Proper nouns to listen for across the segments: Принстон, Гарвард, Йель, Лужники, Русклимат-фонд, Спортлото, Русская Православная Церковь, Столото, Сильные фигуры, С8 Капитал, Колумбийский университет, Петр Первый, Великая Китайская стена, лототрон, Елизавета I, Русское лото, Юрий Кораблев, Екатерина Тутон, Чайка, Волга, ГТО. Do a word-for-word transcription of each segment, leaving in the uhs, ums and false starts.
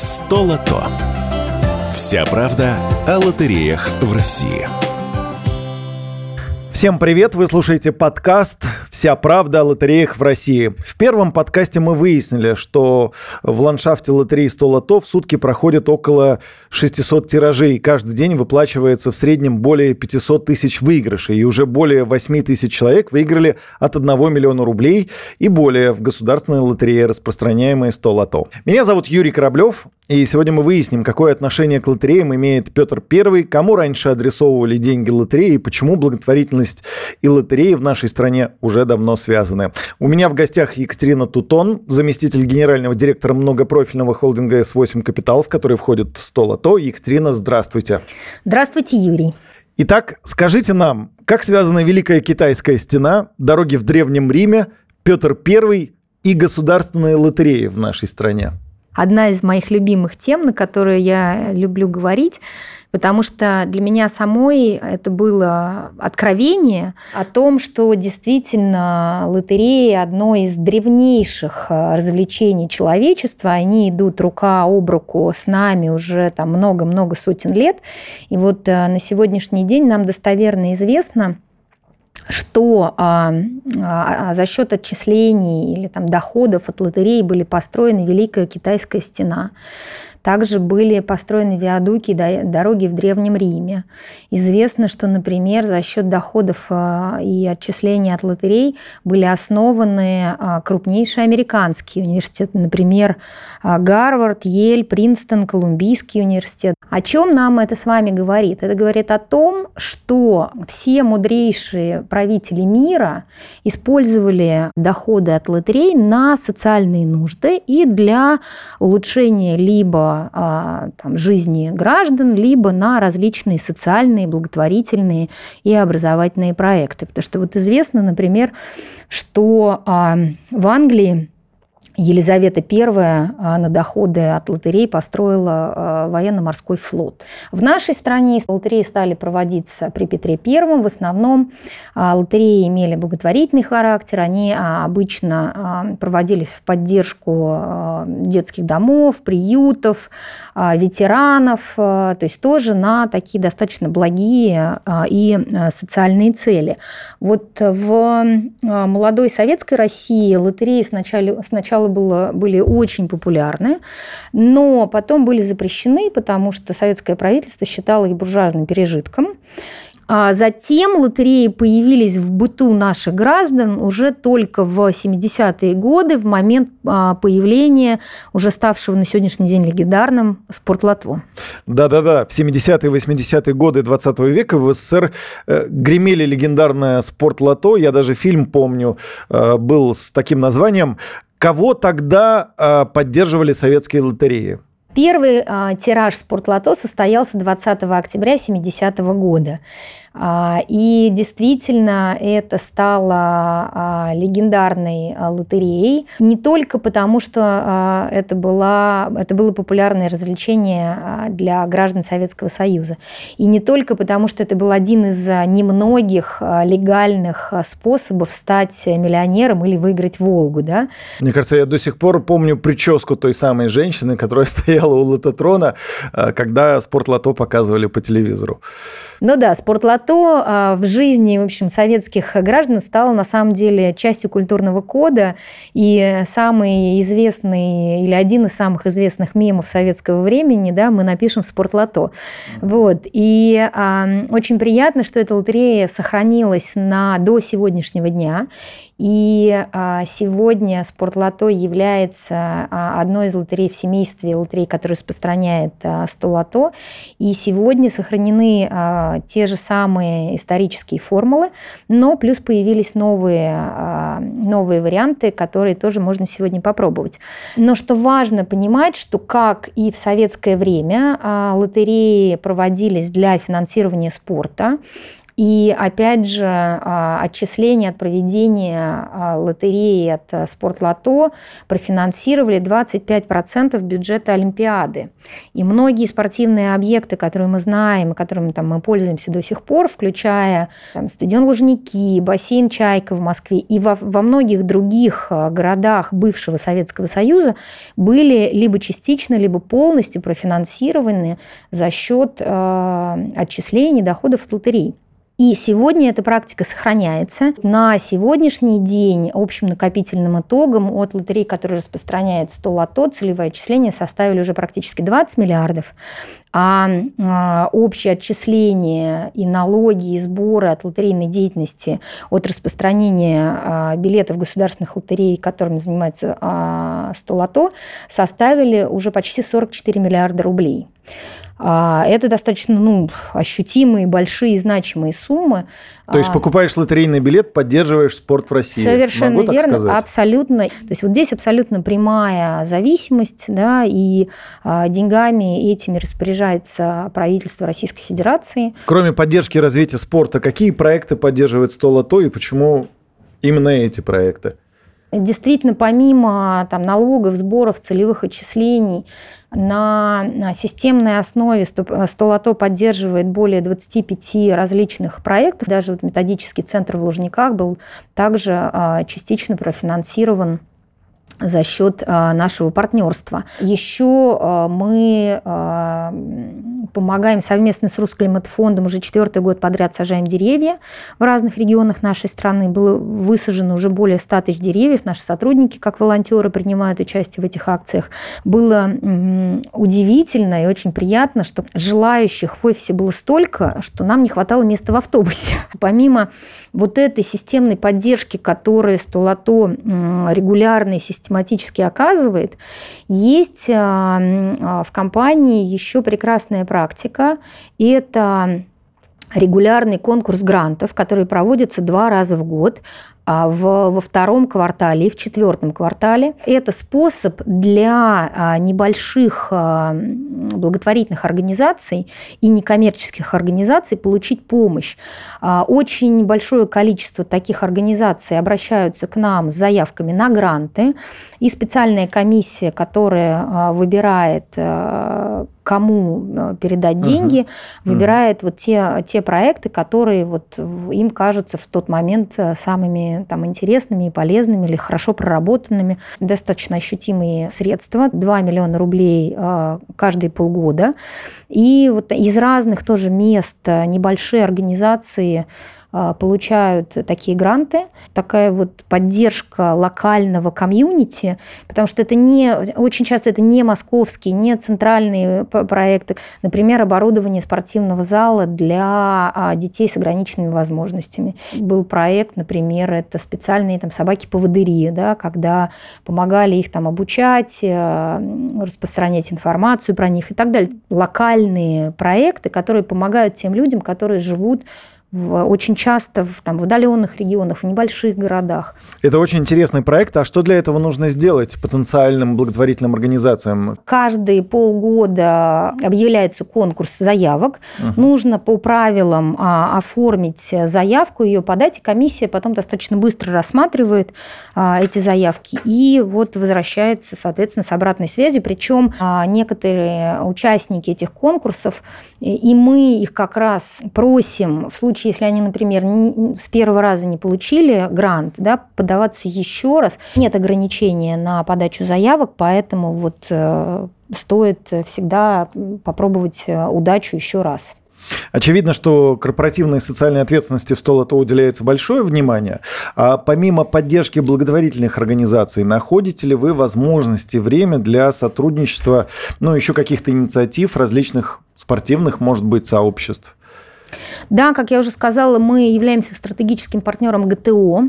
Столото. Вся правда о лотереях в России. Всем привет! Вы слушаете подкаст «Вся правда о лотереях в России». В первом подкасте мы выяснили, что в ландшафте лотереи «Столото» в сутки проходит около шестисот тиражей. Каждый день выплачивается в среднем более пятисот тысяч выигрышей. И уже более восьми тысяч человек выиграли от одного миллиона рублей и более в государственной лотерее, распространяемой «Столото». Меня зовут Юрий Кораблев. И сегодня мы выясним, какое отношение к лотереям имеет Петр Первый, кому раньше адресовывали деньги лотереи и почему благотворительность и лотереи в нашей стране уже давно связаны. У меня в гостях Екатерина Тутон, заместитель генерального директора многопрофильного холдинга эс восемь «Капитал», в который входит «Столото». Екатерина, здравствуйте. Здравствуйте, Юрий. Итак, скажите нам, как связана Великая Китайская стена, дороги в Древнем Риме, Петр Первый и государственные лотереи в нашей стране? Одна из моих любимых тем, на которую я люблю говорить, потому что для меня самой это было откровение о том, что действительно лотерея – одно из древнейших развлечений человечества. Они идут рука об руку с нами уже там много-много сотен лет. И вот на сегодняшний день нам достоверно известно, что а, а, за счет отчислений или там, доходов от лотереи были построены Великая Китайская стена. Также были построены виадуки и дороги в Древнем Риме. Известно, что, например, за счет доходов и отчислений от лотерей были основаны крупнейшие американские университеты, например, Гарвард, Йель, Принстон, Колумбийский университет. О чем нам это с вами говорит? Это говорит о том, что все мудрейшие правители мира использовали доходы от лотерей на социальные нужды и для улучшения либо там, жизни граждан, либо на различные социальные, благотворительные и образовательные проекты. Потому что вот известно, например, что в Англии Елизавета I на доходы от лотерей построила военно-морской флот. В нашей стране лотереи стали проводиться при Петре Первом. В основном лотереи имели благотворительный характер. Они обычно проводились в поддержку детских домов, приютов, ветеранов. То есть тоже на такие достаточно благие и социальные цели. Вот в молодой советской России лотереи сначала, сначала Было, были очень популярны, но потом были запрещены, потому что советское правительство считало их буржуазным пережитком. А затем лотереи появились в быту наших граждан уже только в семидесятые годы, в момент появления уже ставшего на сегодняшний день легендарным «Спортлото». Да-да-да, в семидесятые-восьмидесятые годы двадцатого века в СССР гремели легендарное «Спортлото». Я даже фильм помню, был с таким названием. Кого тогда поддерживали советские лотереи? Первый а, тираж «Спортлото» состоялся двадцатого октября семидесятого года. А, и действительно, это стало а, легендарной а, лотереей. Не только потому, что а, это, была, это было популярное развлечение а, для граждан Советского Союза. И не только потому, что это был один из немногих а, легальных способов стать миллионером или выиграть «Волгу». Да? Мне кажется, я до сих пор помню прическу той самой женщины, которая стояла у лототрона, когда «Спортлото» показывали по телевизору. Ну да, «Спортлото» в жизни, в общем, советских граждан стало на самом деле частью культурного кода, и самый известный или один из самых известных мемов советского времени, да, мы напишем в «Спортлото». Вот. И а, очень приятно, что эта лотерея сохранилась на, до сегодняшнего дня, и а, сегодня «Спортлото» является одной из лотерей в семействе лотерей, которые распространяет «Столото». И сегодня сохранены те же самые исторические формулы, но плюс появились новые, новые варианты, которые тоже можно сегодня попробовать. Но что важно понимать, что как и в советское время лотереи проводились для финансирования спорта, И опять же, отчисления от проведения лотереи от Спортлото профинансировали двадцать пять процентов бюджета Олимпиады. И многие спортивные объекты, которые мы знаем, и которыми там, мы пользуемся до сих пор, включая там, стадион Лужники, бассейн Чайка в Москве и во, во многих других городах бывшего Советского Союза, были либо частично, либо полностью профинансированы за счет э, отчислений доходов от лотерей. И сегодня эта практика сохраняется. На сегодняшний день общим накопительным итогом от лотерей, которые распространяет Столото, целевое отчисление составили уже практически двадцать миллиардов, а общие отчисления и налоги, и сборы от лотерейной деятельности, от распространения билетов государственных лотерей, которыми занимается Столото, составили уже почти сорок четыре миллиарда рублей. Это достаточно ну, ощутимые, большие, значимые суммы. То есть покупаешь лотерейный билет, поддерживаешь спорт в России. Совершенно Могу верно, так сказать? Абсолютно. То есть вот здесь абсолютно прямая зависимость, да, и деньгами этими распоряжается правительство Российской Федерации. Кроме поддержки развития спорта, какие проекты поддерживает Столото и почему именно эти проекты? Действительно, помимо там, налогов, сборов, целевых отчислений, на системной основе Столото поддерживает более двадцати пяти различных проектов. Даже вот методический центр в Лужниках был также частично профинансирован за счет нашего партнерства. Еще мы помогаем совместно с Русклимат-фондом, уже четвертый год подряд сажаем деревья в разных регионах нашей страны. Было высажено уже более ста тысяч деревьев. Наши сотрудники, как волонтеры, принимают участие в этих акциях. Было удивительно и очень приятно, что желающих в офисе было столько, что нам не хватало места в автобусе. Помимо вот этой системной поддержки, которую Столото регулярно и систематически оказывает, есть в компании еще прекрасная практика. Это регулярный конкурс грантов, который проводится два раза в год, во втором квартале и в четвертом квартале. Это способ для небольших благотворительных организаций и некоммерческих организаций получить помощь. Очень большое количество таких организаций обращаются к нам с заявками на гранты. И специальная комиссия, которая выбирает, кому передать деньги, угу. выбирает вот те, те проекты, которые вот им кажутся в тот момент самыми там, интересными и полезными или хорошо проработанными. Достаточно ощутимые средства, два миллиона рублей каждые полгода. И вот из разных тоже мест небольшие организации получают такие гранты, такая вот поддержка локального комьюнити, потому что это не, очень часто это не московские, не центральные проекты. Например, оборудование спортивного зала для детей с ограниченными возможностями. Был проект, например, это специальные там, собаки-поводыри, да, когда помогали их там, обучать, распространять информацию про них и так далее. Локальные проекты, которые помогают тем людям, которые живут В, очень часто в, там, в удаленных регионах, в небольших городах. Это очень интересный проект. А что для этого нужно сделать потенциальным благотворительным организациям? Каждые полгода объявляется конкурс заявок. Угу. Нужно по правилам а, оформить заявку, ее подать, и комиссия потом достаточно быстро рассматривает а, эти заявки и вот возвращается, соответственно, с обратной связью. Причем а, некоторые участники этих конкурсов, и мы их как раз просим в случае если они, например, не, с первого раза не получили грант, да, подаваться еще раз. Нет ограничения на подачу заявок, поэтому вот, э, стоит всегда попробовать удачу еще раз. Очевидно, что корпоративной и социальной ответственности в Столото уделяется большое внимание. А помимо поддержки благотворительных организаций, находите ли вы возможности, время для сотрудничества, ну, еще каких-то инициатив различных спортивных, может быть, сообществ? Да, как я уже сказала, мы являемся стратегическим партнером ГТО.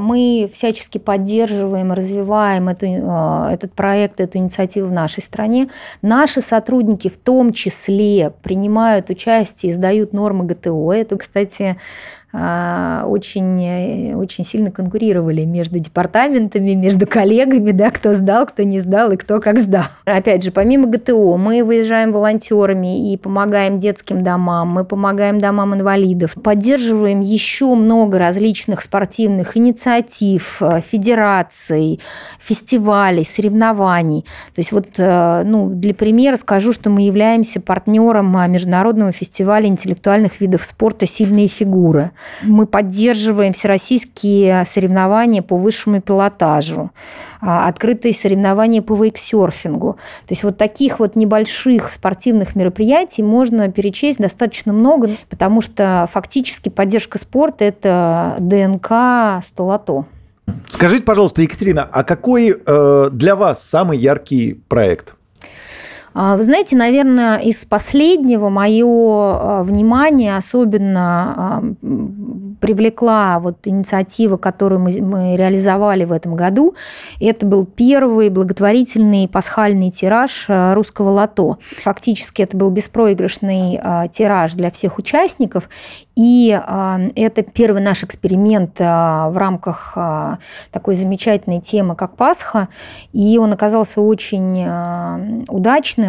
Мы всячески поддерживаем, развиваем эту, этот проект, эту инициативу в нашей стране. Наши сотрудники в том числе принимают участие и сдают нормы ГТО. Это, кстати, очень, очень сильно конкурировали между департаментами, между коллегами, да, кто сдал, кто не сдал и кто как сдал. Опять же, помимо ГТО, мы выезжаем волонтерами и помогаем детским домам, мы помогаем домам инвалидов, поддерживаем еще много различных спортивных инициатив, федераций, фестивалей, соревнований. То есть вот, ну, для примера скажу, что мы являемся партнером международного фестиваля интеллектуальных видов спорта «Сильные фигуры». Мы поддерживаем всероссийские соревнования по высшему пилотажу, открытые соревнования по вейксерфингу. То есть вот таких вот небольших спортивных мероприятий можно перечесть достаточно много, потому что фактически поддержка спорта – это ДНК «Столото». Скажите, пожалуйста, Екатерина, а какой для вас самый яркий проект? Вы знаете, наверное, из последнего мое внимание особенно привлекла вот инициатива, которую мы, мы реализовали в этом году. Это был первый благотворительный пасхальный тираж «Русского лото». Фактически это был беспроигрышный тираж для всех участников. И это первый наш эксперимент в рамках такой замечательной темы, как Пасха. И он оказался очень удачным.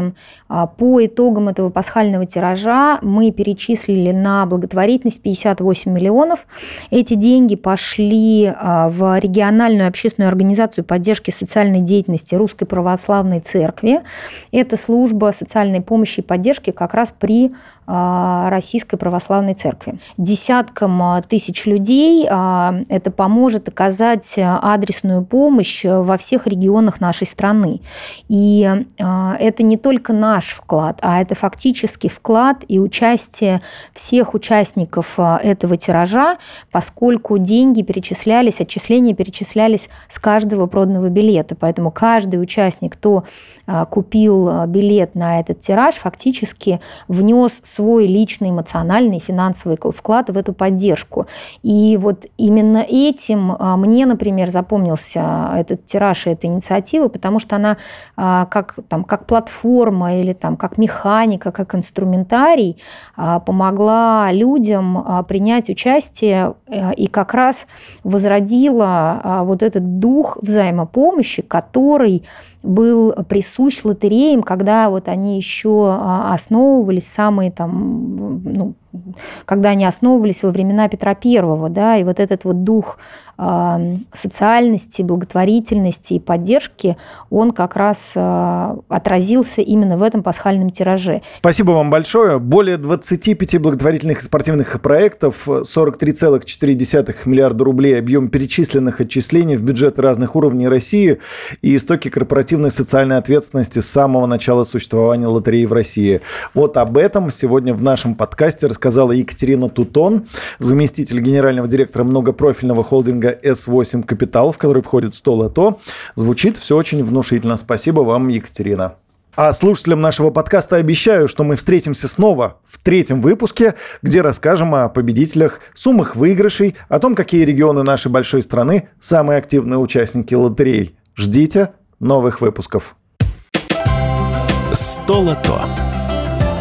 По итогам этого пасхального тиража мы перечислили на благотворительность пятьдесят восемь миллионов. Эти деньги пошли в региональную общественную организацию поддержки социальной деятельности Русской Православной Церкви. Это служба социальной помощи и поддержки как раз при Российской Православной Церкви. Десяткам тысяч людей это поможет оказать адресную помощь во всех регионах нашей страны. И это не только наш вклад, а это фактически вклад и участие всех участников этого тиража, поскольку деньги перечислялись, отчисления перечислялись с каждого проданного билета. Поэтому каждый участник, кто купил билет на этот тираж, фактически внес свой личный эмоциональный финансовый вклад в эту поддержку. И вот именно этим мне, например, запомнился этот тираж и эта инициатива, потому что она как, там, как платформа или там, как механика, как инструментарий помогла людям принять участие и как раз возродила вот этот дух взаимопомощи, который был присущ лотереям, когда вот они еще основывались в самые там, ну, когда они основывались во времена Петра Первого, да, и вот этот вот дух социальности, благотворительности и поддержки, он как раз отразился именно в этом пасхальном тираже. Спасибо вам большое. Более двадцати пяти благотворительных и спортивных проектов, сорок три целых четыре десятых миллиарда рублей объем перечисленных отчислений в бюджеты разных уровней России и истоки корпоративной социальной ответственности с самого начала существования лотереи в России. Вот об этом сегодня в нашем подкасте рассказываем. Сказала Екатерина Тутон, заместитель генерального директора многопрофильного холдинга эс восемь «Капитал», в который входит «Столото». Звучит все очень внушительно. Спасибо вам, Екатерина. А слушателям нашего подкаста обещаю, что мы встретимся снова в третьем выпуске, где расскажем о победителях, суммах выигрышей, о том, какие регионы нашей большой страны самые активные участники лотерей. Ждите новых выпусков. «Столото».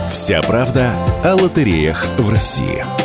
Вся правда о лотереях в России.